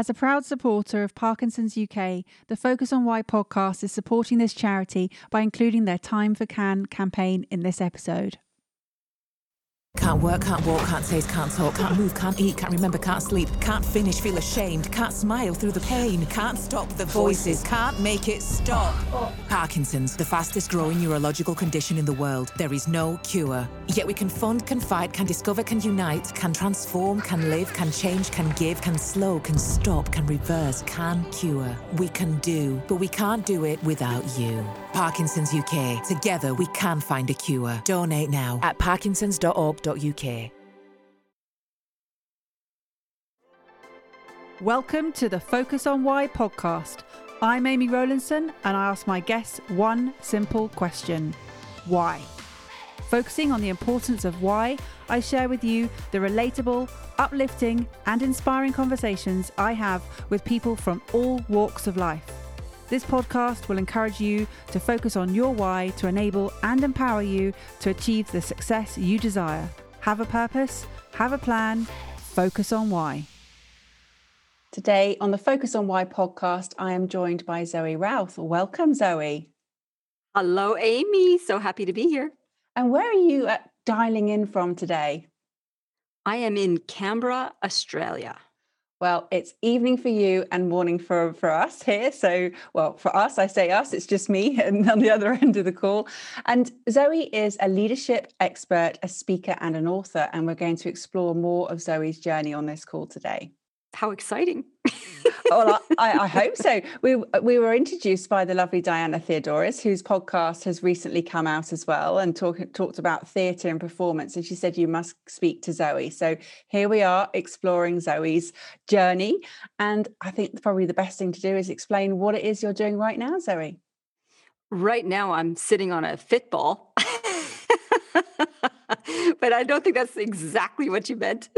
As a proud supporter of Parkinson's UK, the Focus on Why podcast is supporting this charity by including their Time for Can campaign in this episode. Can't work, can't walk, can't taste, can't talk, can't move, can't eat, can't remember, can't sleep, can't finish, feel ashamed, can't smile through the pain, can't stop the voices, can't make it stop. Parkinson's, the fastest growing neurological condition in the world. There is no cure. Yet we can fund, can fight, can discover, can unite, can transform, can live, can change, can give, can slow, can stop, can reverse, can cure. We can do, but we can't do it without you. Parkinson's UK. Together we can find a cure. Donate now at parkinsons.org. Welcome to the Focus on Why podcast. I'm Amy Rowlinson and I ask my guests one simple question. Why? Focusing on the importance of why, I share with you the relatable, uplifting and inspiring conversations I have with people from all walks of life. This podcast will encourage you to focus on your why to enable and empower you to achieve the success you desire. Have a purpose, have a plan, focus on why. Today on the Focus on Why podcast, I am joined by Zoe Routh. Welcome, Zoe. Hello, Amy. So happy to be here. And where are you dialing in from today? I am in Canberra, Australia. Well, it's evening for you and morning for us here. So, well, for us, I say us, it's just me and on the other end of the call. And Zoe is a leadership expert, a speaker and an author. And we're going to explore more of Zoe's journey on this call today. How exciting. Well, I hope so. We were introduced by the lovely Diana Theodoris, whose podcast has recently come out as well and talked about theatre and performance. And she said, you must speak to Zoe. So here we are exploring Zoe's journey. And I think probably the best thing to do is explain what it is you're doing right now, Zoe. Right now, I'm sitting on a Fitball. But I don't think that's exactly what you meant.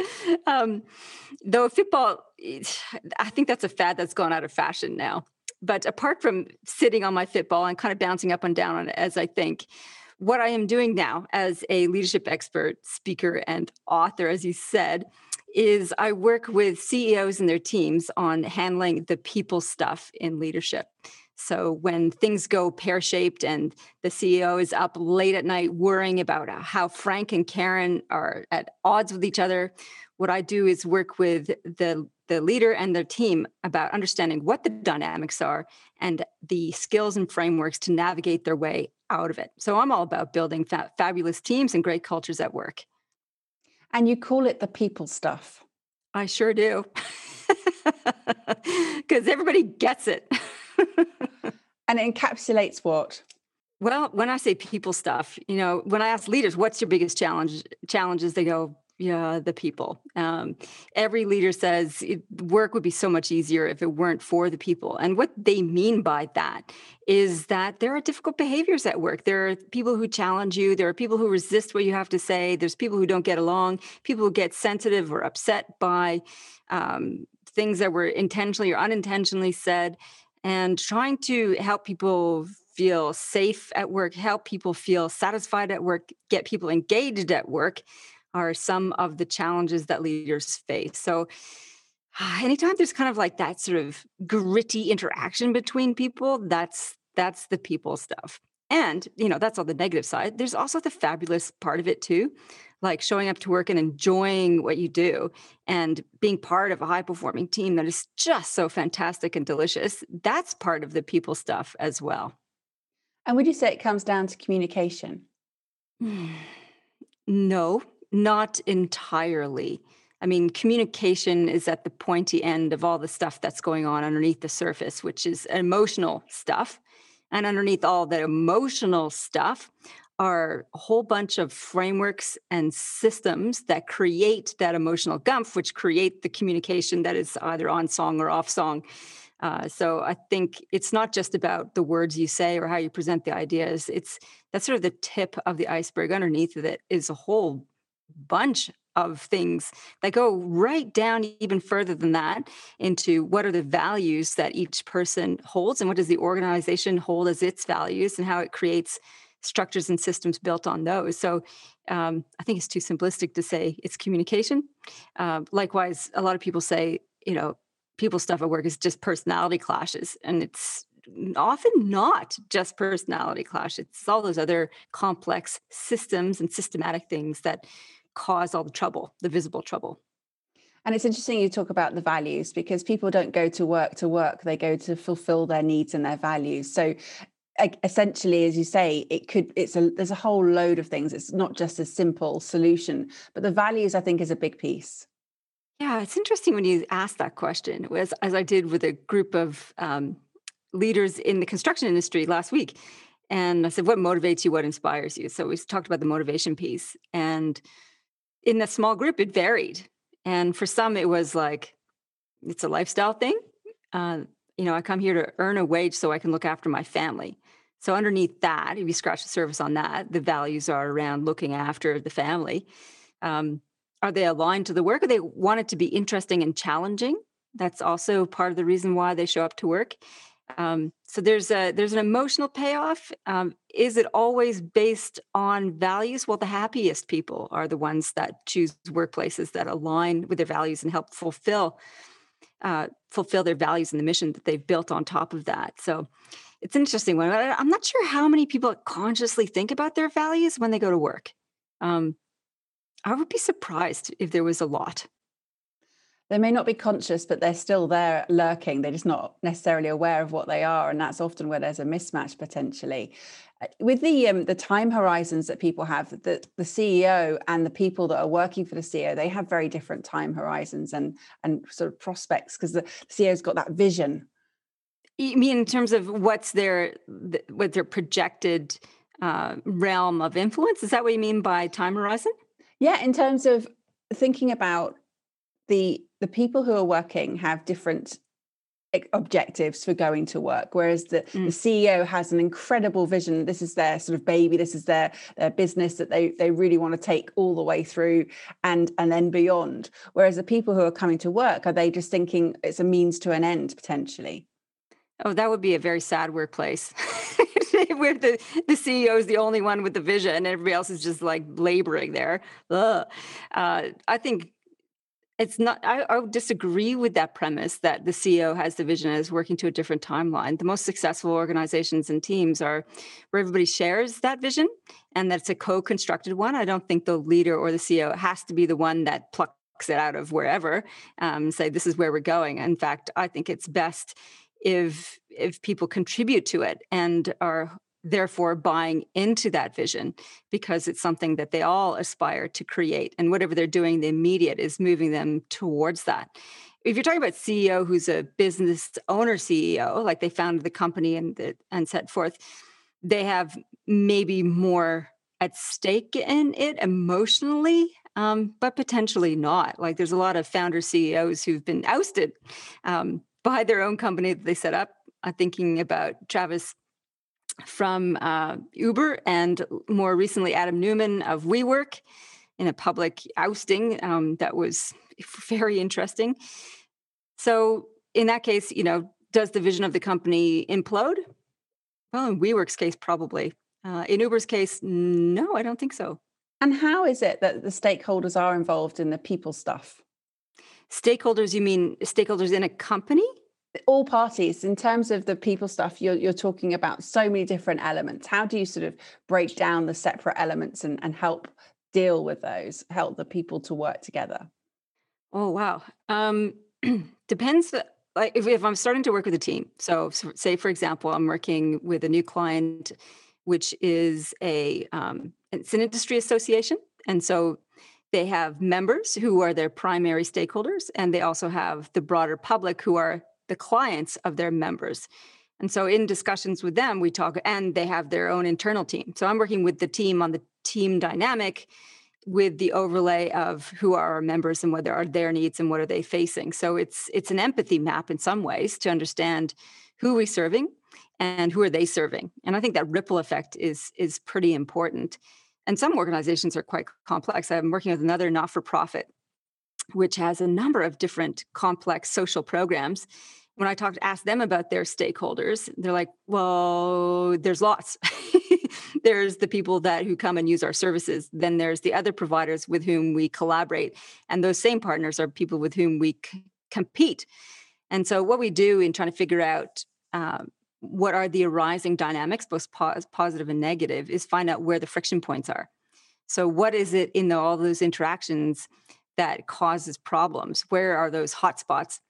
Though Fitball, I think that's a fad that's gone out of fashion now. But apart from sitting on my Fitball and kind of bouncing up and down on it as I think, what I am doing now as a leadership expert, speaker, and author, as you said, is I work with CEOs and their teams on handling the people stuff in leadership. So when things go pear-shaped and the CEO is up late at night worrying about how Frank and Karen are at odds with each other, what I do is work with the leader and their team about understanding what the dynamics are and the skills and frameworks to navigate their way out of it. So I'm all about building fabulous teams and great cultures at work. And you call it the people stuff. I sure do. Because everybody gets it. And it encapsulates what? Well, when I say people stuff, you know, when I ask leaders, what's your biggest challenges, they go, yeah, the people. Every leader says work would be so much easier if it weren't for the people. And what they mean by that is that there are difficult behaviors at work. There are people who challenge you. There are people who resist what you have to say. There's people who don't get along, people who get sensitive or upset by things that were intentionally or unintentionally said. And trying to help people feel safe at work, help people feel satisfied at work, get people engaged at work are some of the challenges that leaders face. So anytime there's kind of like that sort of gritty interaction between people, that's the people stuff. And, you know, that's on the negative side. There's also the fabulous part of it too, like showing up to work and enjoying what you do and being part of a high-performing team that is just so fantastic and delicious. That's part of the people stuff as well. And would you say it comes down to communication? No, not entirely. I mean, communication is at the pointy end of all the stuff that's going on underneath the surface, which is emotional stuff. And underneath all the emotional stuff are a whole bunch of frameworks and systems that create that emotional gumph, which create the communication that is either on song or off song. So I think it's not just about the words you say or how you present the ideas. That's sort of the tip of the iceberg. Underneath of it is a whole bunch of things that go right down even further than that into what are the values that each person holds and what does the organization hold as its values and how it creates structures and systems built on those. So I think it's too simplistic to say it's communication. Likewise, a lot of people say, you know, people stuff at work is just personality clashes. And it's often not just personality clash. It's all those other complex systems and systematic things that cause all the trouble, the visible trouble. And it's interesting you talk about the values, because people don't go to work, they go to fulfill their needs and their values. So essentially, as you say, there's a whole load of things. It's not just a simple solution, but the values, I think, is a big piece. Yeah, it's interesting when you ask that question, as I did with a group of leaders in the construction industry last week. And I said, what motivates you? What inspires you? So we talked about the motivation piece. And in that small group, it varied. And for some, it was like, it's a lifestyle thing. I come here to earn a wage so I can look after my family. So underneath that, if you scratch the surface on that, the values are around looking after the family. Are they aligned to the work? Or they want it to be interesting and challenging? That's also part of the reason why they show up to work. So there's an emotional payoff. Is it always based on values? Well, the happiest people are the ones that choose workplaces that align with their values and help fulfill their values and the mission that they've built on top of that. So it's an interesting one. I'm not sure how many people consciously think about their values when they go to work. I would be surprised if there was a lot. They may not be conscious, but they're still there lurking. They're just not necessarily aware of what they are. And that's often where there's a mismatch potentially. With the time horizons that people have, the CEO and the people that are working for the CEO, they have very different time horizons and sort of prospects, because the CEO's got that vision. You mean in terms of what their projected realm of influence? Is that what you mean by time horizon? Yeah, in terms of thinking about the people who are working have different objectives for going to work, whereas the CEO has an incredible vision. This is their sort of baby. This is their business that they really want to take all the way through and then beyond. Whereas the people who are coming to work, are they just thinking it's a means to an end potentially? Oh, that would be a very sad workplace where the CEO is the only one with the vision and everybody else is just like laboring there. I think it's not. I would disagree with that premise that the CEO has the vision and is working to a different timeline. The most successful organizations and teams are where everybody shares that vision and that's a co-constructed one. I don't think the leader or the CEO has to be the one that plucks it out of wherever and say, this is where we're going. In fact, I think it's best if people contribute to it and are therefore buying into that vision, because it's something that they all aspire to create. And whatever they're doing, the immediate is moving them towards that. If you're talking about CEO who's a business owner CEO, like they founded the company and set forth, they have maybe more at stake in it emotionally, but potentially not. Like there's a lot of founder CEOs who've been ousted by their own company that they set up. I'm thinking about Travis from Uber and more recently Adam Neumann of WeWork in a public ousting that was very interesting. So in that case, does the vision of the company implode? Well, in WeWork's case, probably. In Uber's case, no, I don't think so. And how is it that the stakeholders are involved in the people stuff? Stakeholders, you mean stakeholders in a company? All parties. In terms of the people stuff, you're talking about so many different elements. How do you sort of break down the separate elements and help deal with those, help the people to work together? Oh, wow. Depends. Like if I'm starting to work with a team. So say, for example, I'm working with a new client, which is it's an industry association. And so they have members who are their primary stakeholders, and they also have the broader public who are the clients of their members. And so in discussions with them, we talk, and they have their own internal team. So I'm working with the team on the team dynamic with the overlay of who are our members and what are their needs and what are they facing. So it's an empathy map in some ways to understand who we're serving and who are they serving. And I think that ripple effect is pretty important. And some organizations are quite complex. I'm working with another not-for-profit, which has a number of different complex social programs. When I asked them about their stakeholders, they're like, well, there's lots. There's the people who come and use our services. Then there's the other providers with whom we collaborate. And those same partners are people with whom we compete. And so what we do in trying to figure out what are the arising dynamics, both positive and negative, is find out where the friction points are. So what is it in all those interactions that causes problems? Where are those hotspots?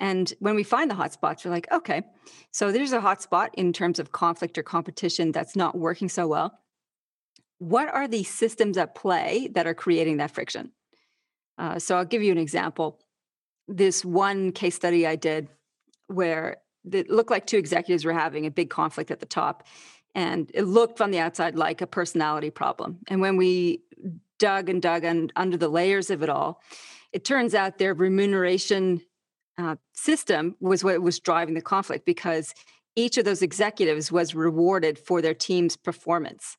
And when we find the hotspots, we're like, okay, so there's a hotspot in terms of conflict or competition that's not working so well. What are the systems at play that are creating that friction? So I'll give you an example. This one case study I did where it looked like two executives were having a big conflict at the top, and it looked from the outside like a personality problem. And when we dug and dug under the layers of it all, it turns out their remuneration system was what was driving the conflict, because each of those executives was rewarded for their team's performance.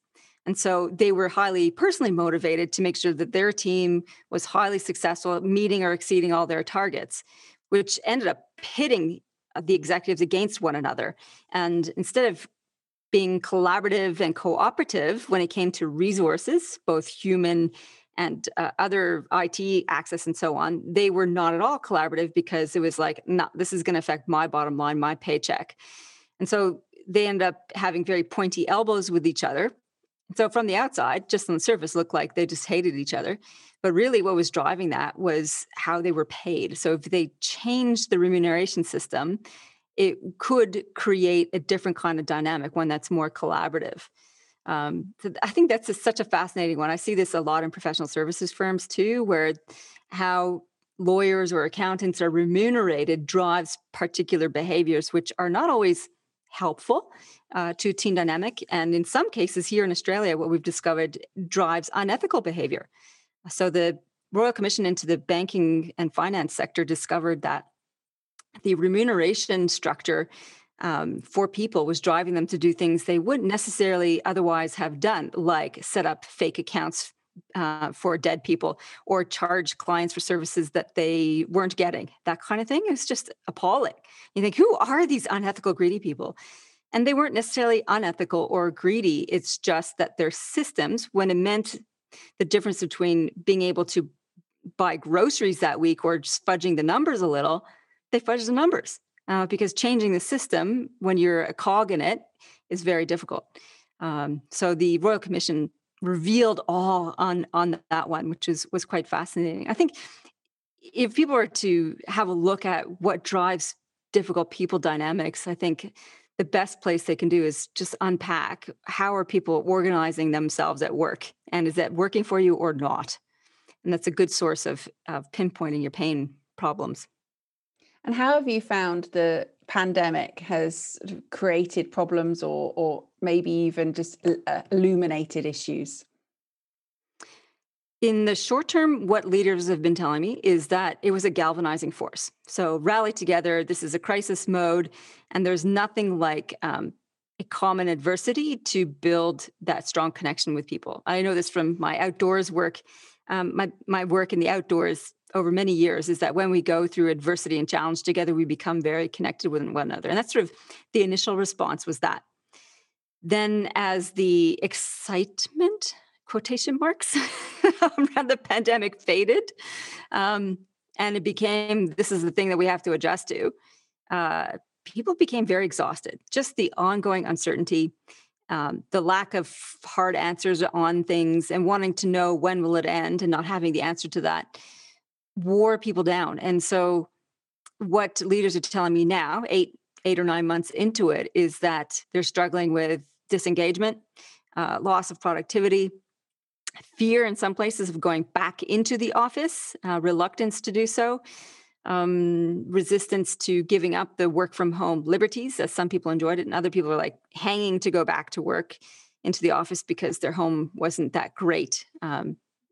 And so they were highly personally motivated to make sure that their team was highly successful at meeting or exceeding all their targets, which ended up pitting the executives against one another. And instead of being collaborative and cooperative when it came to resources, both human and other IT access and so on, they were not at all collaborative, because it was like, no, this is going to affect my bottom line, my paycheck. And so they end up having very pointy elbows with each other. So from the outside, just on the surface, looked like they just hated each other. But really what was driving that was how they were paid. So if they changed the remuneration system, it could create a different kind of dynamic, one that's more collaborative. So I think that's such a fascinating one. I see this a lot in professional services firms too, where how lawyers or accountants are remunerated drives particular behaviors, which are not always helpful to team dynamic. And in some cases here in Australia, what we've discovered drives unethical behavior. So the Royal Commission into the banking and finance sector discovered that the remuneration structure for people was driving them to do things they wouldn't necessarily otherwise have done, like set up fake accounts for dead people or charge clients for services that they weren't getting. That kind of thing is just appalling. You think, who are these unethical, greedy people? And they weren't necessarily unethical or greedy. It's just that their systems, when it meant the difference between being able to buy groceries that week or just fudging the numbers a little, they fudge the numbers because changing the system when you're a cog in it is very difficult. So the Royal Commission revealed all on that one, which was quite fascinating. I think if people are to have a look at what drives difficult people dynamics, I think the best place they can do is just unpack how are people organizing themselves at work, and is that working for you or not? And that's a good source of pinpointing your pain problems. And how have you found the pandemic has created problems or maybe even just illuminated issues? In the short term, what leaders have been telling me is that it was a galvanizing force. So rally together, this is a crisis mode, and there's nothing like a common adversity to build that strong connection with people. I know this from my outdoors work, my work in the outdoors over many years, is that when we go through adversity and challenge together, we become very connected with one another. And that's sort of the initial response was that. Then as the excitement, quotation marks, around the pandemic faded, and it became, this is the thing that we have to adjust to, people became very exhausted. Just the ongoing uncertainty, the lack of hard answers on things and wanting to know when will it end and not having the answer to that wore people down. And so what leaders are telling me now, eight or 9 months into it, is that they're struggling with disengagement, loss of productivity, fear in some places of going back into the office, reluctance to do so, resistance to giving up the work from home liberties, as some people enjoyed it, and other people are like hanging to go back to work into the office because their home wasn't that great,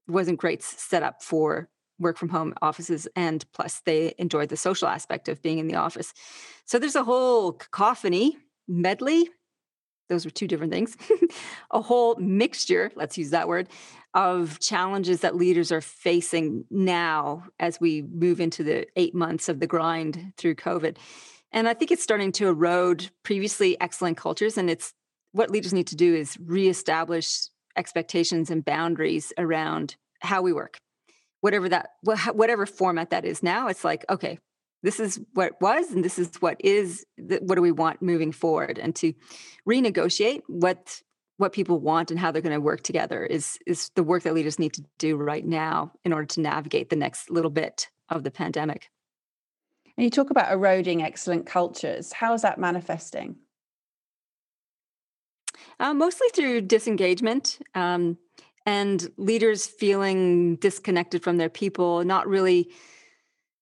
wasn't great set up for work from home offices, and plus they enjoyed the social aspect of being in the office. So there's a whole cacophony, medley, those were two different things, a whole mixture, let's use that word, of challenges that leaders are facing now as we move into the 8 months of the grind through COVID. And I think it's starting to erode previously excellent cultures, and it's what leaders need to do is reestablish expectations and boundaries around how we work. Whatever format that is now, it's like, okay, this is what was, and this is what is, what do we want moving forward? And to renegotiate what people want and how they're going to work together is the work that leaders need to do right now in order to navigate the next little bit of the pandemic. And you talk about eroding excellent cultures. How is that manifesting? Mostly through disengagement and leaders feeling disconnected from their people, not really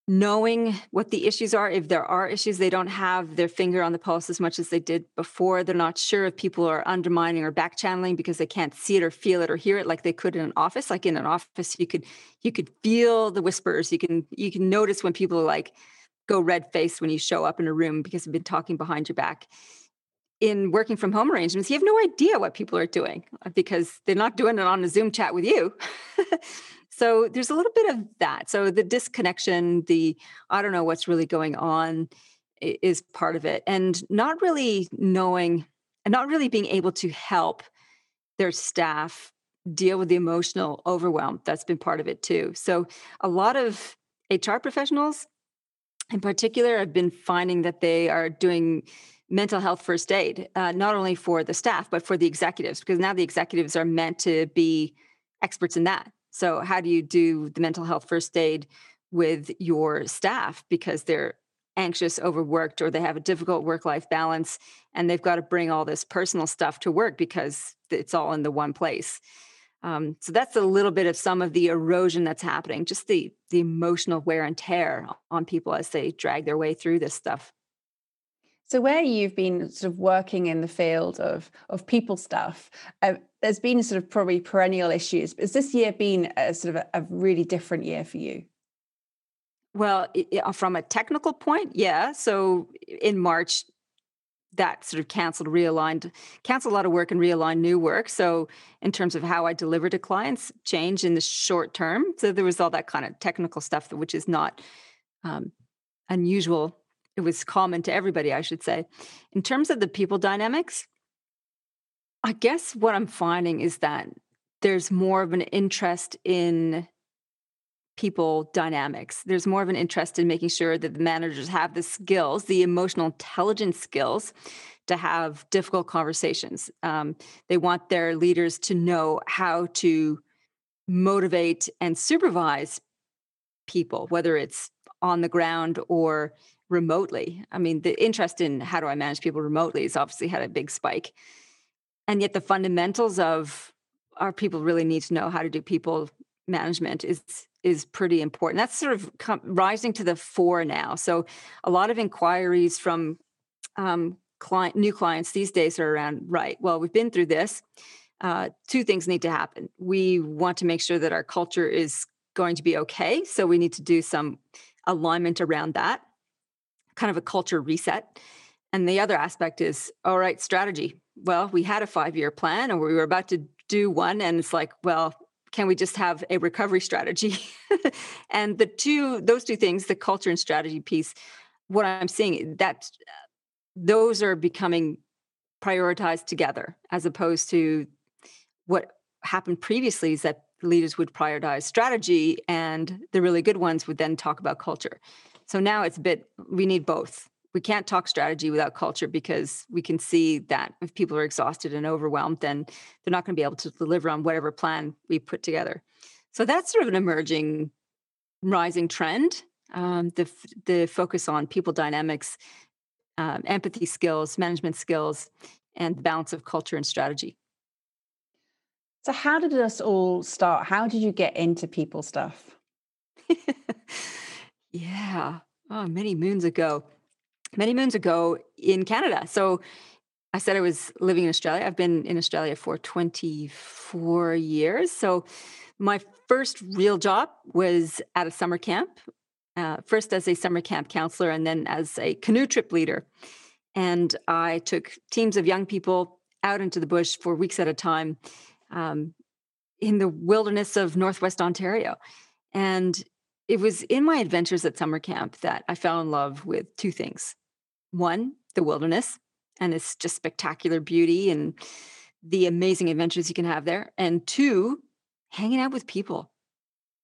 knowing what the issues are. If there are issues, they don't have their finger on the pulse as much as they did before. They're not sure if people are undermining or back channeling because they can't see it or feel it or hear it like they could in an office. Like in an office, you could feel the whispers. You can notice when people are like go red-faced when you show up in a room because they've been talking behind your back. In working from home arrangements, you have no idea what people are doing because they're not doing it on a Zoom chat with you. So there's a little bit of that. So the disconnection, the I don't know what's really going on is part of it. And not really knowing and not really being able to help their staff deal with the emotional overwhelm. That's been part of it too. So a lot of HR professionals in particular have been finding that they are doing mental health first aid, not only for the staff, but for the executives, because now the executives are meant to be experts in that. So how do you do the mental health first aid with your staff because they're anxious, overworked, or they have a difficult work-life balance, and they've got to bring all this personal stuff to work because it's all in the one place. So that's a little bit of some of the erosion that's happening, just the emotional wear and tear on people as they drag their way through this stuff. So where you've been sort of working in the field of people stuff, there's been sort of probably perennial issues. Has this year been a really different year for you? Well, from a technical point, yeah. So in March, that sort of canceled a lot of work and realigned new work. So in terms of how I deliver to clients, change in the short term. So there was all that kind of technical stuff, which is not unusual. It was common to everybody, I should say. In terms of the people dynamics, I guess what I'm finding is that there's more of an interest in people dynamics. There's more of an interest in making sure that the managers have the skills, the emotional intelligence skills, to have difficult conversations. They want their leaders to know how to motivate and supervise people, whether it's on the ground or remotely. I mean, the interest in how do I manage people remotely has obviously had a big spike. And yet the fundamentals of our people really need to know how to do people management is pretty important. That's sort of rising to the fore now. So a lot of inquiries from new clients these days are around, right, well, we've been through this. Two things need to happen. We want to make sure that our culture is going to be okay. So we need to do some alignment around that, kind of a culture reset. And the other aspect is, all right, strategy. Well, we had a 5-year plan and we were about to do one. And it's like, well, can we just have a recovery strategy? And those two things, the culture and strategy piece, what I'm seeing, that those are becoming prioritized together, as opposed to what happened previously is that leaders would prioritize strategy and the really good ones would then talk about culture. So now it's we need both. We can't talk strategy without culture, because we can see that if people are exhausted and overwhelmed, then they're not going to be able to deliver on whatever plan we put together. So that's sort of an emerging, rising trend. The focus on people dynamics, empathy skills, management skills, and the balance of culture and strategy. So how did this all start? How did you get into people stuff? Yeah. Oh, many moons ago in Canada. So I said I was living in Australia. I've been in Australia for 24 years. So my first real job was at a summer camp, first as a summer camp counselor and then as a canoe trip leader. And I took teams of young people out into the bush for weeks at a time in the wilderness of Northwest Ontario. And it was in my adventures at summer camp that I fell in love with two things. One, the wilderness and its just spectacular beauty and the amazing adventures you can have there. And two, hanging out with people.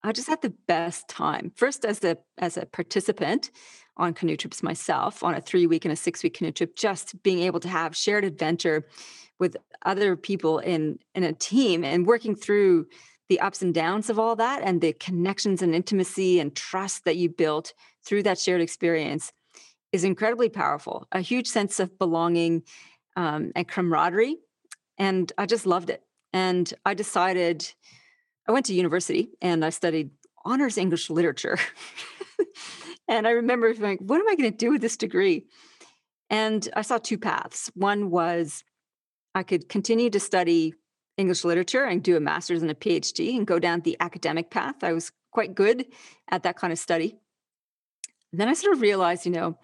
I just had the best time. First, as a participant on canoe trips myself, on a 3-week and a 6-week canoe trip, just being able to have shared adventure with other people in a team and working through the ups and downs of all that and the connections and intimacy and trust that you built through that shared experience is incredibly powerful. A huge sense of belonging and camaraderie. And I just loved it. And I decided, I went to university and I studied honors English literature. And I remember thinking, what am I going to do with this degree? And I saw two paths. One was I could continue to study English literature and do a master's and a PhD and go down the academic path. I was quite good at that kind of study. And then I sort of realized, you know,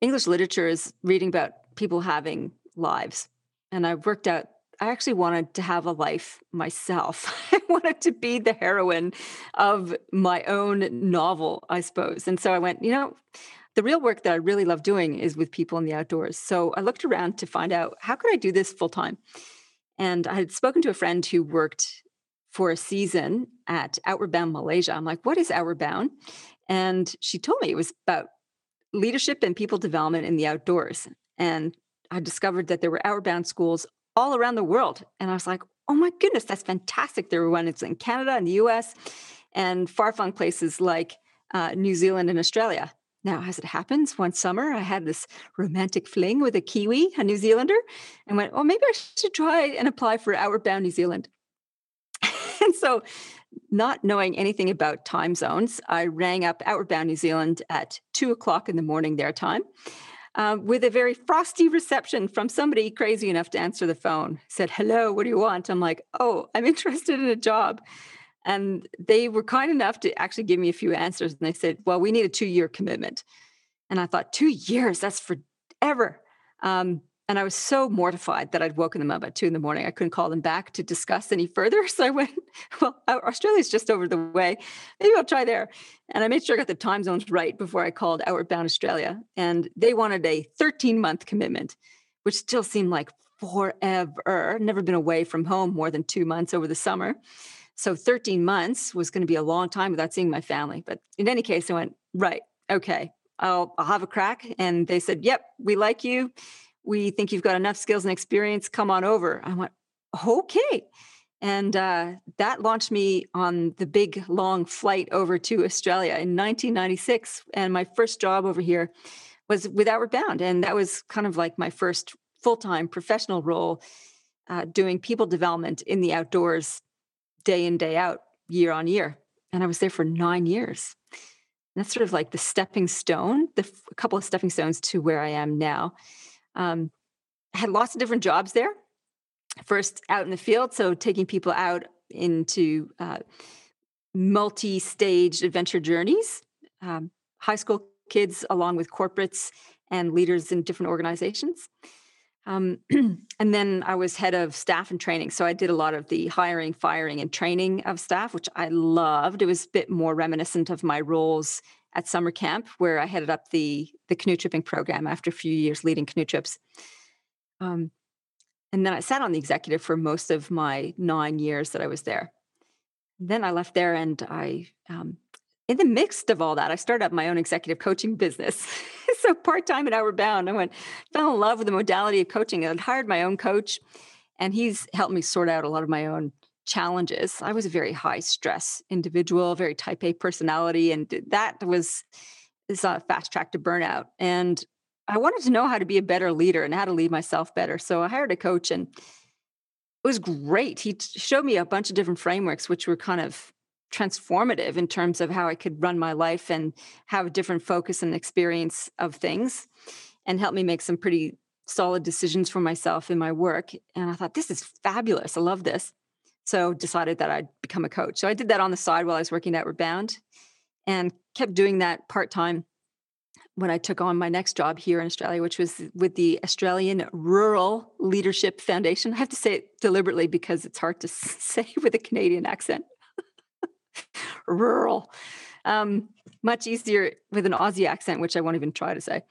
English literature is reading about people having lives. And I worked out, I actually wanted to have a life myself. I wanted to be the heroine of my own novel, I suppose. And so I went, you know, the real work that I really love doing is with people in the outdoors. So I looked around to find out, how could I do this full time? And I had spoken to a friend who worked for a season at Outward Bound Malaysia. I'm like, what is Outward Bound? And she told me it was about leadership and people development in the outdoors. And I discovered that there were Outward Bound schools all around the world. And I was like, oh my goodness, that's fantastic. There were ones in Canada and the US and far-flung places like New Zealand and Australia. Now, as it happens, one summer I had this romantic fling with a Kiwi, a New Zealander, and went, oh, maybe I should try and apply for Outward Bound New Zealand. And so, not knowing anything about time zones, I rang up Outward Bound New Zealand at 2:00 in the morning their time, with a very frosty reception from somebody crazy enough to answer the phone. Said, hello, what do you want? I'm like, oh, I'm interested in a job. And they were kind enough to actually give me a few answers. And they said, well, we need a 2-year commitment. And I thought, 2 years, that's forever. And I was so mortified that I'd woken them up at 2 a.m. I couldn't call them back to discuss any further. So I went, well, Australia's just over the way. Maybe I'll try there. And I made sure I got the time zones right before I called Outward Bound Australia. And they wanted a 13-month commitment, which still seemed like forever. Never been away from home more than 2 months over the summer. So 13 months was going to be a long time without seeing my family. But in any case, I went, right, okay, I'll have a crack. And they said, yep, we like you. We think you've got enough skills and experience. Come on over. I went, okay. And that launched me on the big, long flight over to Australia in 1996. And my first job over here was with Outward Bound. And that was kind of like my first full-time professional role, doing people development in the outdoors day in, day out, year on year. And I was there for 9 years. And that's sort of like the stepping stone, a couple of stepping stones to where I am now. I had lots of different jobs there. First out in the field, so taking people out into multi-staged adventure journeys, high school kids along with corporates and leaders in different organizations. And then I was head of staff and training. So I did a lot of the hiring, firing, and training of staff, which I loved. It was a bit more reminiscent of my roles at summer camp, where I headed up the canoe tripping program after a few years leading canoe trips. And then I sat on the executive for most of my 9 years that I was there. Then I left there and I, in the midst of all that, I started up my own executive coaching business. So part-time at Outward Bound, fell in love with the modality of coaching. I'd hired my own coach, and he's helped me sort out a lot of my own challenges. I was a very high-stress individual, very type A personality, and that was a fast track to burnout. And I wanted to know how to be a better leader and how to lead myself better. So I hired a coach, and it was great. He showed me a bunch of different frameworks, which were kind of transformative in terms of how I could run my life and have a different focus and experience of things, and help me make some pretty solid decisions for myself in my work. And I thought, this is fabulous. I love this. So decided that I'd become a coach. So I did that on the side while I was working at Outward Bound, and kept doing that part-time when I took on my next job here in Australia, which was with the Australian Rural Leadership Foundation. I have to say it deliberately because it's hard to say with a Canadian accent. Rural. Much easier with an Aussie accent, which I won't even try to say.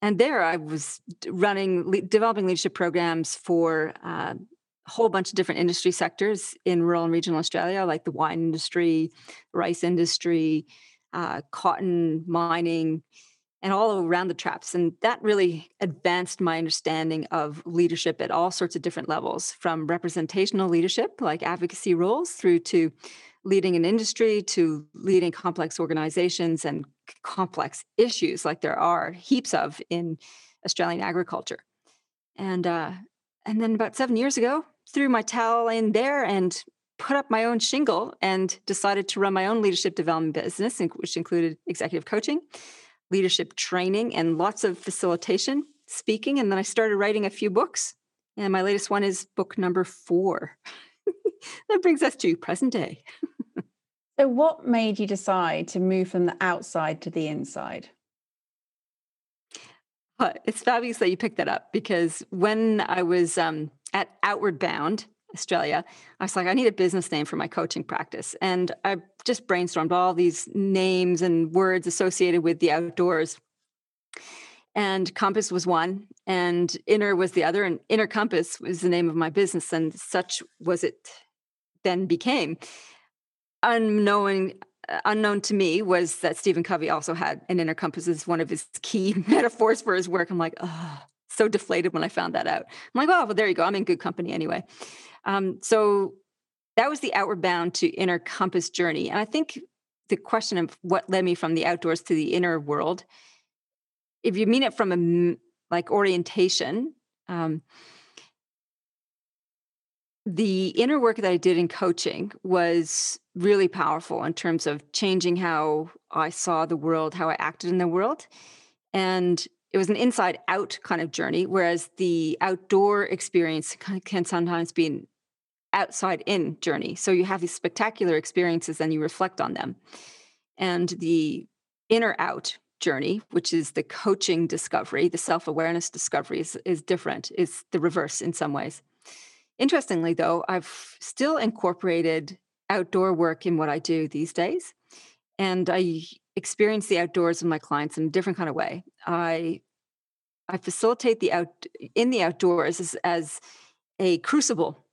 And there I was running, developing leadership programs for a whole bunch of different industry sectors in rural and regional Australia, like the wine industry, rice industry, cotton mining, and all around the traps. And that really advanced my understanding of leadership at all sorts of different levels, from representational leadership, like advocacy roles, through to leading an industry, to leading complex organizations and complex issues like there are heaps of in Australian agriculture. And then about 7 years ago, threw my towel in there and put up my own shingle and decided to run my own leadership development business, which included executive coaching, leadership training, and lots of facilitation, speaking. And then I started writing a few books. And my latest one is book number 4. That brings us to present day. So what made you decide to move from the outside to the inside? It's fabulous that you picked that up, because when I was at Outward Bound Australia, I was like, I need a business name for my coaching practice. And I just brainstormed all these names and words associated with the outdoors. And Compass was one, and Inner was the other, and Inner Compass was the name of my business, and such was it then became. Unknown to me was that Stephen Covey also had an inner compass as one of his key metaphors for his work. I'm like, oh, so deflated when I found that out. I'm like, oh, well, there you go. I'm in good company anyway. So that was the Outward Bound to Inner Compass journey. And I think the question of what led me from the outdoors to the inner world, if you mean it from a orientation, the inner work that I did in coaching was really powerful in terms of changing how I saw the world, how I acted in the world. And it was an inside out kind of journey, whereas the outdoor experience can sometimes be an outside in journey. So you have these spectacular experiences and you reflect on them. And the inner out journey, which is the coaching discovery, the self-awareness discovery, is different. It's the reverse in some ways. Interestingly, though, I've still incorporated outdoor work in what I do these days. And I experience the outdoors with my clients in a different kind of way. I facilitate the outdoors as a crucible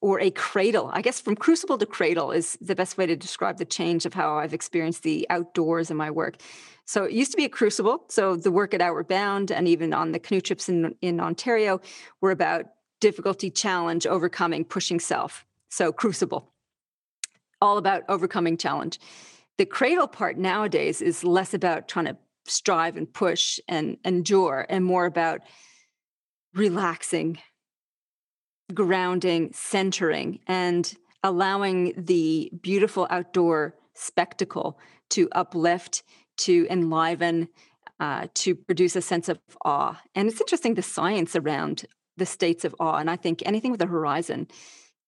or a cradle. I guess from crucible to cradle is the best way to describe the change of how I've experienced the outdoors in my work. So it used to be a crucible. So the work at Outward Bound and even on the canoe trips in Ontario were about difficulty, challenge, overcoming, pushing self. So crucible, all about overcoming challenge. The cradle part nowadays is less about trying to strive and push and endure and more about relaxing, grounding, centering, and allowing the beautiful outdoor spectacle to uplift, to enliven, to produce a sense of awe. And it's interesting, the science around the states of awe. And I think anything with a horizon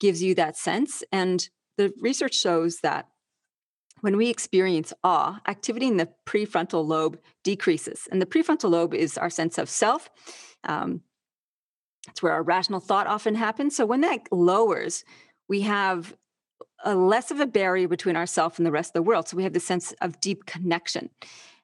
gives you that sense. And the research shows that when we experience awe, activity in the prefrontal lobe decreases. And the prefrontal lobe is our sense of self. It's where our rational thought often happens. So when that lowers, we have a less of a barrier between ourselves and the rest of the world. So we have the sense of deep connection,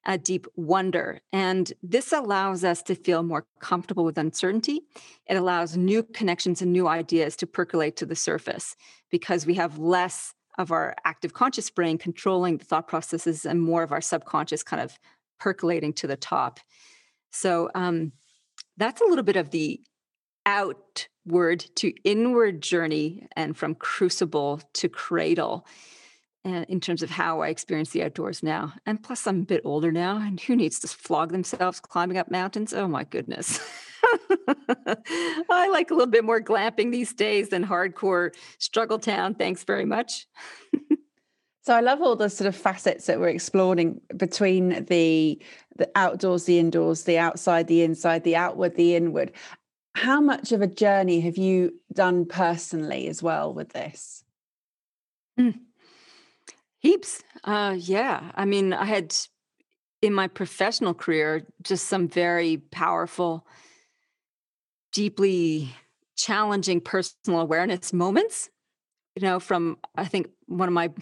a deep wonder. And this allows us to feel more comfortable with uncertainty. It allows new connections and new ideas to percolate to the surface because we have less of our active conscious brain controlling the thought processes and more of our subconscious kind of percolating to the top. So that's a little bit of the outward to inward journey and from crucible to cradle in terms of how I experience the outdoors now. And plus I'm a bit older now, and who needs to flog themselves climbing up mountains? Oh my goodness. I like a little bit more glamping these days than hardcore struggle town. Thanks very much. So I love all the sort of facets that we're exploring between the outdoors, the indoors, the outside, the inside, the outward, the inward. How much of a journey have you done personally as well with this? Heaps. Yeah. I mean, I had in my professional career just some very powerful, deeply challenging personal awareness moments, from I think one of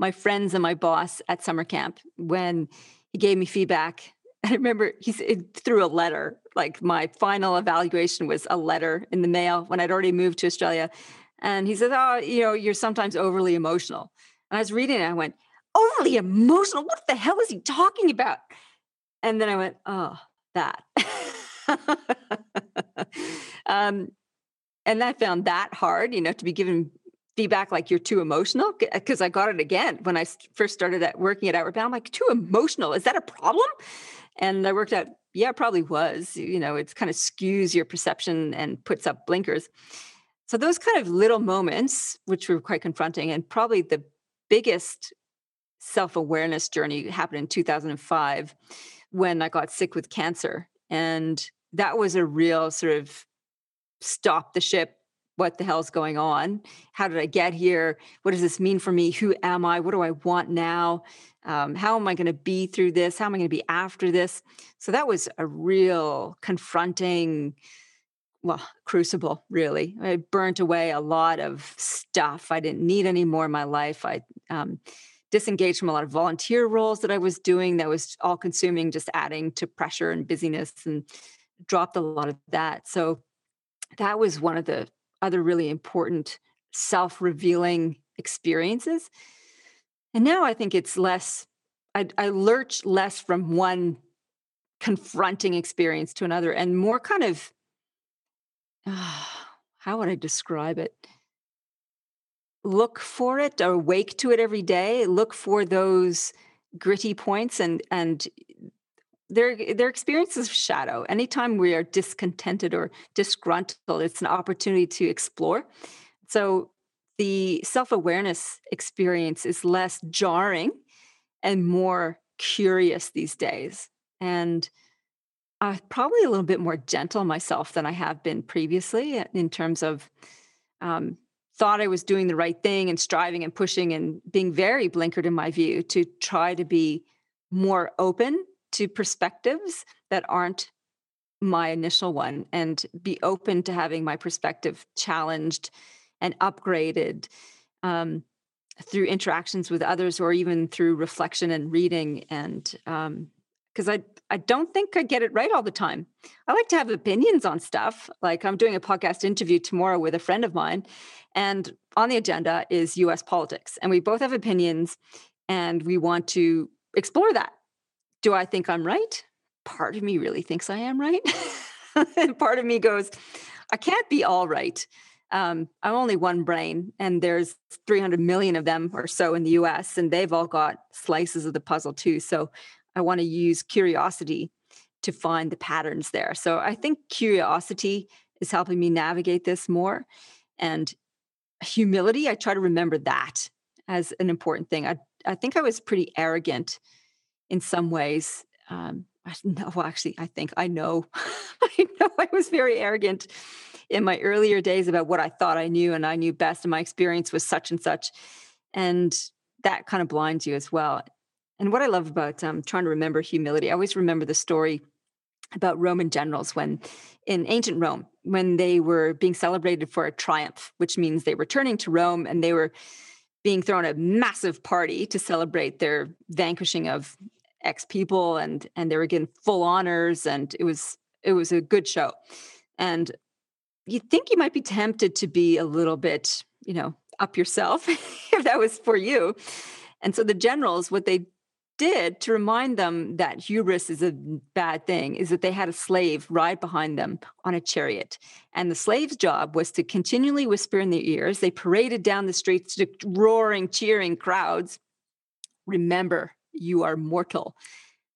my friends and my boss at summer camp when he gave me feedback. I remember he said, through a letter, like my final evaluation was a letter in the mail when I'd already moved to Australia. And he said, oh, you're sometimes overly emotional. And I was reading it. And I went, overly emotional? What the hell is he talking about? And then I went, oh, that. And I found that hard, you know, to be given feedback like you're too emotional, because I got it again when I first started working at Outward Bound. I'm like, too emotional? Is that a problem? And I worked out, yeah, it probably was. You know, it's kind of skews your perception and puts up blinkers. So those kind of little moments, which were quite confronting, and probably the biggest self-awareness journey happened in 2005 when I got sick with cancer. And that was a real sort of stop the ship. What the hell's going on? How did I get here? What does this mean for me? Who am I? What do I want now? How am I going to be through this? How am I going to be after this? So that was a real confronting, well, crucible, really. I burnt away a lot of stuff I didn't need anymore in my life. I disengaged from a lot of volunteer roles that I was doing that was all consuming, just adding to pressure and busyness, and dropped a lot of that. So that was one of the other really important self-revealing experiences. And now I think it's less, I lurch less from one confronting experience to another, and more kind of, how would I describe it? Look for it, or wake to it every day. Look for those gritty points, and their experiences of shadow. Anytime we are discontented or disgruntled, it's an opportunity to explore. So the self-awareness experience is less jarring and more curious these days. And I'm probably a little bit more gentle myself than I have been previously, in terms of thought I was doing the right thing and striving and pushing and being very blinkered in my view to try to be more open to perspectives that aren't my initial one, and be open to having my perspective challenged and upgraded through interactions with others, or even through reflection and reading. And because I don't think I get it right all the time. I like to have opinions on stuff. Like, I'm doing a podcast interview tomorrow with a friend of mine, and on the agenda is US politics. And we both have opinions, and we want to explore that. Do I think I'm right? Part of me really thinks I am right. And part of me goes, I can't be all right. I'm only one brain, and there's 300 million of them or so in the US, and they've all got slices of the puzzle too. So I want to use curiosity to find the patterns there. So I think curiosity is helping me navigate this more. And humility, I try to remember that as an important thing. I think I was pretty arrogant in some ways. I know I was very arrogant in my earlier days about what I thought I knew, and I knew best, and my experience was such and such. And that kind of blinds you as well. And what I love about trying to remember humility, I always remember the story about Roman generals when, in ancient Rome, when they were being celebrated for a triumph, which means they were returning to Rome, and they were being thrown a massive party to celebrate their vanquishing of X people, and they were getting full honors, and it was a good show. And you think you might be tempted to be a little bit, you know, up yourself if that was for you. And so the generals, what they did to remind them that hubris is a bad thing, is that they had a slave ride behind them on a chariot. And the slave's job was to continually whisper in their ears. They paraded down the streets to roaring, cheering crowds, "Remember, you are mortal."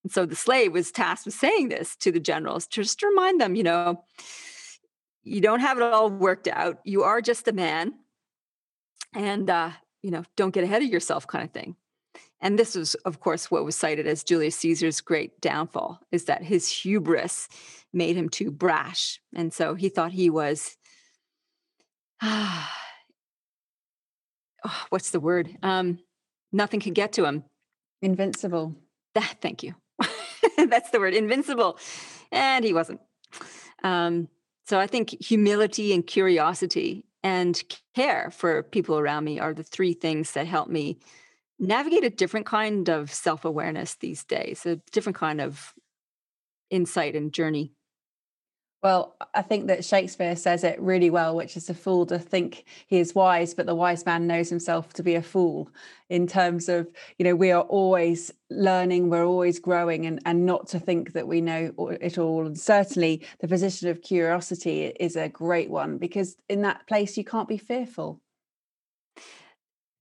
And so the slave was tasked with saying this to the generals, just to remind them, you know, you don't have it all worked out. You are just a man. And, you know, don't get ahead of yourself, kind of thing. And this was, of course, what was cited as Julius Caesar's great downfall, is that his hubris made him too brash. And so he thought he was, what's the word? Nothing could get to him. Invincible. Thank you. That's the word, invincible. And he wasn't. So I think humility and curiosity and care for people around me are the three things that help me navigate a different kind of self-awareness these days, a different kind of insight and journey. Well, I think that Shakespeare says it really well, which is a fool to think he is wise, but the wise man knows himself to be a fool, in terms of, you know, we are always learning, we're always growing, and not to think that we know it all. And certainly the position of curiosity is a great one, because in that place you can't be fearful.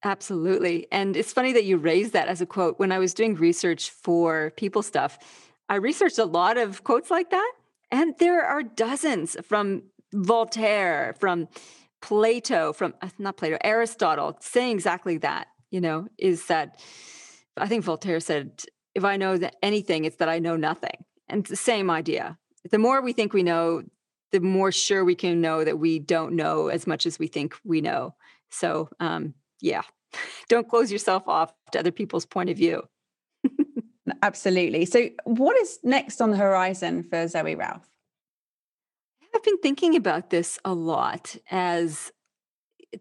Absolutely. And it's funny that you raised that as a quote. When I was doing research for People Stuff, I researched a lot of quotes like that. And there are dozens, from Voltaire, from Plato, from not Plato, Aristotle, saying exactly that, you know, is that I think Voltaire said, if I know anything, it's that I know nothing. And it's the same idea. The more we think we know, the more sure we can know that we don't know as much as we think we know. So, yeah, don't close yourself off to other people's point of view. Absolutely. So what is next on the horizon for Zoe Routh? I've been thinking about this a lot, as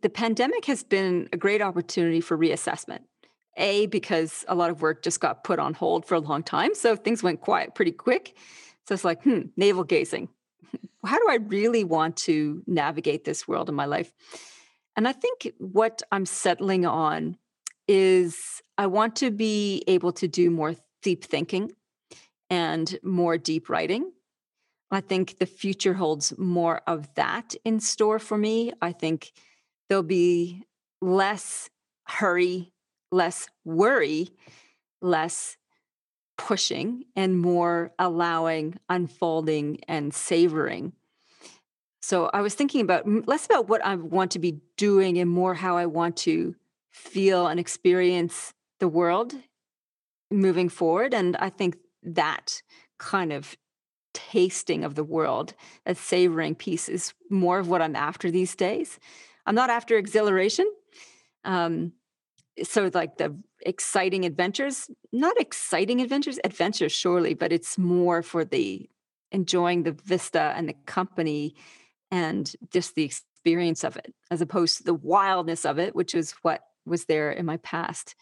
the pandemic has been a great opportunity for reassessment. A, because a lot of work just got put on hold for a long time. So things went quiet pretty quick. So it's like, navel gazing. How do I really want to navigate this world in my life? And I think what I'm settling on is I want to be able to do more deep thinking and more deep writing. I think the future holds more of that in store for me. I think there'll be less hurry, less worry, less pushing, and more allowing, unfolding, and savoring. So I was thinking about less about what I want to be doing and more how I want to feel and experience the world moving forward. And I think that kind of tasting of the world, that savoring piece, is more of what I'm after these days. I'm not after exhilaration. So like the exciting adventures, not exciting adventures surely, but it's more for the enjoying the vista and the company and just the experience of it, as opposed to the wildness of it, which is what was there in my past.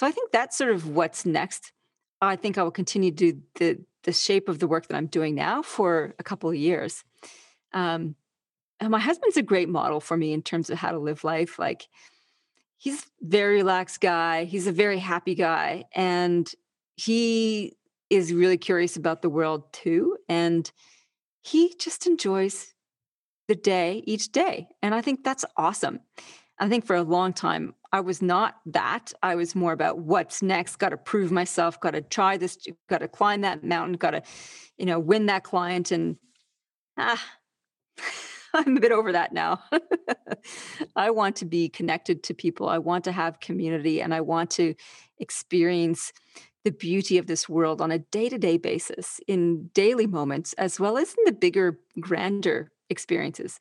So I think that's sort of what's next. I think I will continue to do the shape of the work that I'm doing now for a couple of years. And my husband's a great model for me in terms of how to live life. Like, he's a very relaxed guy. He's a very happy guy. And he is really curious about the world too. And he just enjoys the day, each day. And I think that's awesome. I think for a long time, I was not that. I was more about what's next, got to prove myself, got to try this, got to climb that mountain, got to, you know, win that client. And I'm a bit over that now. I want to be connected to people. I want to have community, and I want to experience the beauty of this world on a day-to-day basis, in daily moments, as well as in the bigger, grander experiences.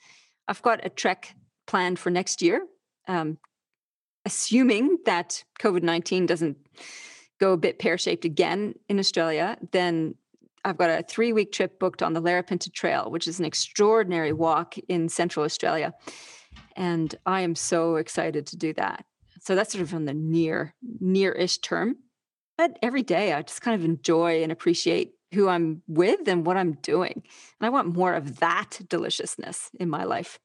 I've got a trek planned for next year, assuming that COVID-19 doesn't go a bit pear-shaped again in Australia. Then I've got a 3-week trip booked on the Larapinta Trail, which is an extraordinary walk in central Australia. And I am so excited to do that. So that's sort of on the near-ish term. But every day I just kind of enjoy and appreciate who I'm with and what I'm doing. And I want more of that deliciousness in my life.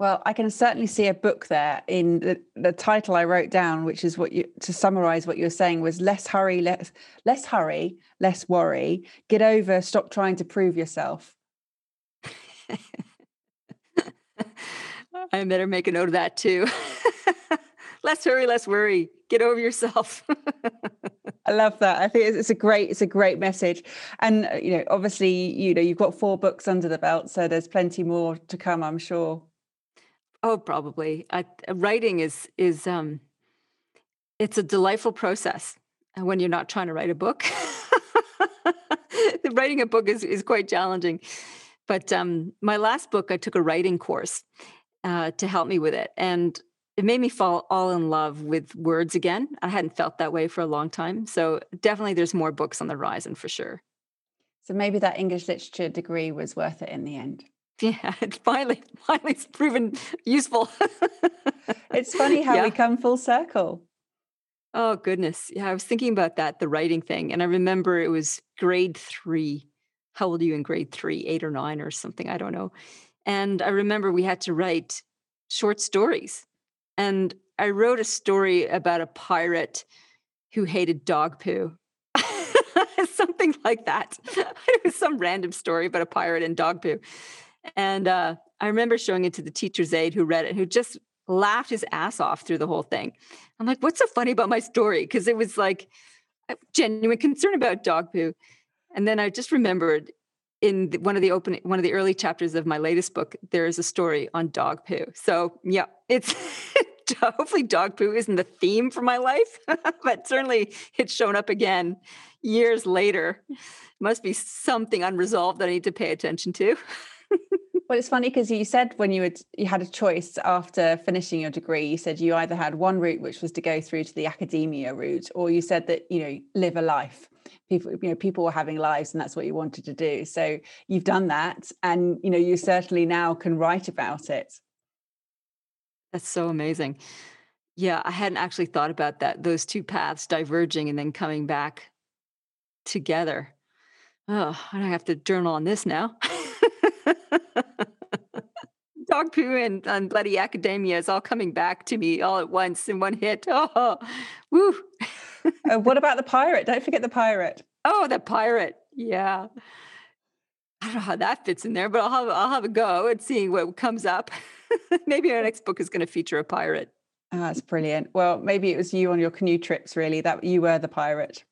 Well, I can certainly see a book there in the title I wrote down, which is what you, to summarize what you're saying, was less hurry, less worry, get over, stop trying to prove yourself. I better make a note of that too. Less hurry, less worry. Get over yourself. I love that. I think it's a great message. And, you know, obviously, you know, you've got 4 books under the belt, so there's plenty more to come, I'm sure. Oh, probably. Writing is it's a delightful process when you're not trying to write a book. Writing a book is quite challenging. But my last book, I took a writing course to help me with it. And it made me fall all in love with words again. I hadn't felt that way for a long time. So definitely there's more books on the horizon for sure. So maybe that English literature degree was worth it in the end. Yeah, it finally it's proven useful. It's funny how we come full circle. Oh, goodness. Yeah, I was thinking about that, the writing thing. And I remember it was grade 3. how old are you in grade 3, 8 or 9 or something, I don't know. And I remember we had to write short stories. And I wrote a story about a pirate who hated dog poo. Something like that. It was some random story about a pirate and dog poo. And I remember showing it to the teacher's aide who read it, who just laughed his ass off through the whole thing. I'm like, what's so funny about my story? Because it was like a genuine concern about dog poo. And then I just remembered in one of the early chapters of my latest book, there is a story on dog poo. So yeah, it's hopefully dog poo isn't the theme for my life, but certainly it's shown up again years later. It must be something unresolved that I need to pay attention to. Well, it's funny because you said when you had a choice after finishing your degree, you said you either had one route, which was to go through to the academia route, or you said that, you know, live a life. People were having lives and that's what you wanted to do. So you've done that and, you know, you certainly now can write about it. That's so amazing. Yeah, I hadn't actually thought about that, those two paths diverging and then coming back together. Oh, I have to journal on this now. Dog poo and bloody academia is all coming back to me all at once in one hit. Oh, woo. What about the pirate? Don't forget the pirate. Oh, the pirate. Yeah. I don't know how that fits in there, but I'll have a go at seeing what comes up. Maybe our next book is going to feature a pirate. Oh, that's brilliant. Well, maybe it was you on your canoe trips, really, that you were the pirate.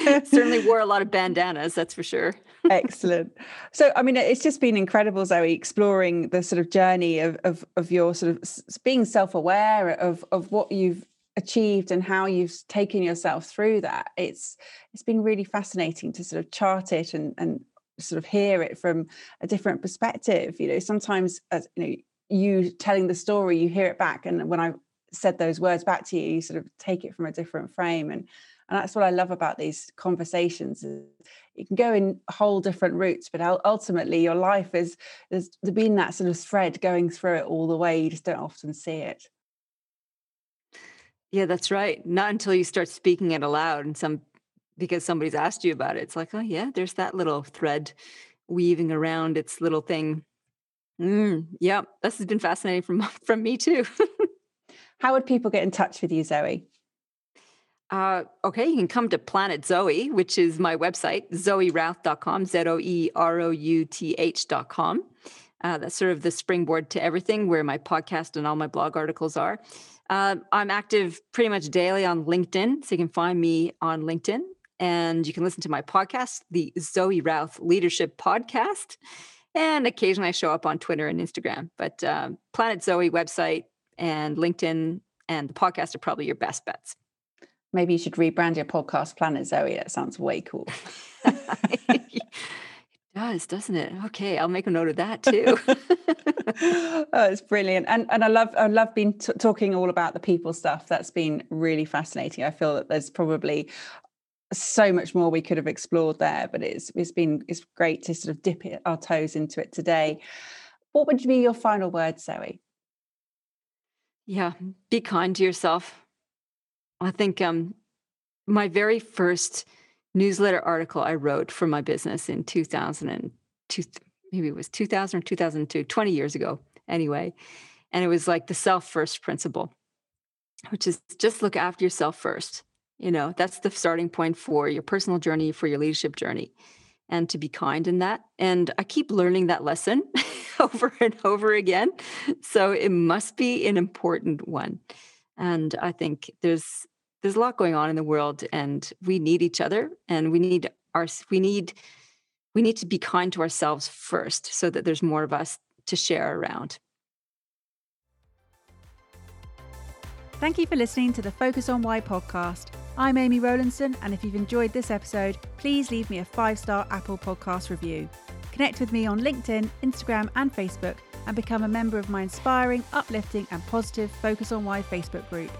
Certainly wore a lot of bandanas, that's for sure. Excellent. So, I mean, it's just been incredible, Zoe, exploring the sort of journey of your sort of being self-aware of what you've achieved and how you've taken yourself through that. It's been really fascinating to sort of chart it and sort of hear it from a different perspective. You know, sometimes, as you know, you telling the story, you hear it back, and when I said those words back to you, you sort of take it from a different frame. And that's what I love about these conversations. You can go in whole different routes, but ultimately your life is, there's been that sort of thread going through it all the way. You just don't often see it. Yeah, that's right. Not until you start speaking it aloud because somebody's asked you about it. It's like, oh yeah, there's that little thread weaving around its little thing. Yeah, this has been fascinating from me too. How would people get in touch with you, Zoe? Okay, you can come to Planet Zoe, which is my website, zoerouth.com, zoerouth.com. That's sort of the springboard to everything, where my podcast and all my blog articles are. I'm active pretty much daily on LinkedIn, so you can find me on LinkedIn. And you can listen to my podcast, the Zoe Routh Leadership Podcast. And occasionally I show up on Twitter and Instagram. But Planet Zoe website and LinkedIn and the podcast are probably your best bets. Maybe you should rebrand your podcast Planet Zoe. That sounds way cool. It does, doesn't it? Okay, I'll make a note of that too. Oh, it's brilliant. And I love being talking all about the people stuff. That's been really fascinating. I feel that there's probably so much more we could have explored there, but it's great to sort of dip our toes into it today. What would be your final word, Zoe? Yeah, be kind to yourself. I think my very first newsletter article I wrote for my business in 2002, maybe it was 2000 or 2002, 20 years ago anyway. And it was like the self-first principle, which is just look after yourself first. You know, that's the starting point for your personal journey, for your leadership journey, and to be kind in that. And I keep learning that lesson over and over again. So it must be an important one. And I think there's a lot going on in the world, and we need each other, and we need to be kind to ourselves first, so that there's more of us to share around. Thank you for listening to the Focus on Why podcast. I'm Amy Rowlinson, and if you've enjoyed this episode, please leave me a 5-star Apple Podcast review. Connect with me on LinkedIn, Instagram, and Facebook, and become a member of my inspiring, uplifting and positive Focus on Why Facebook group.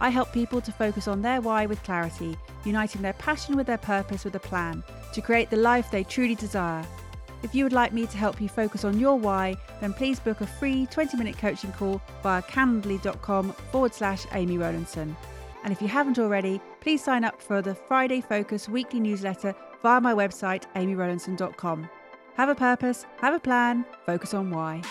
I help people to focus on their why with clarity, uniting their passion with their purpose with a plan to create the life they truly desire. If you would like me to help you focus on your why, then please book a free 20-minute coaching call via calendly.com/Amy Rowlinson. And if you haven't already, please sign up for the Friday Focus weekly newsletter via my website, amyrowlinson.com. Have a purpose, have a plan, focus on why.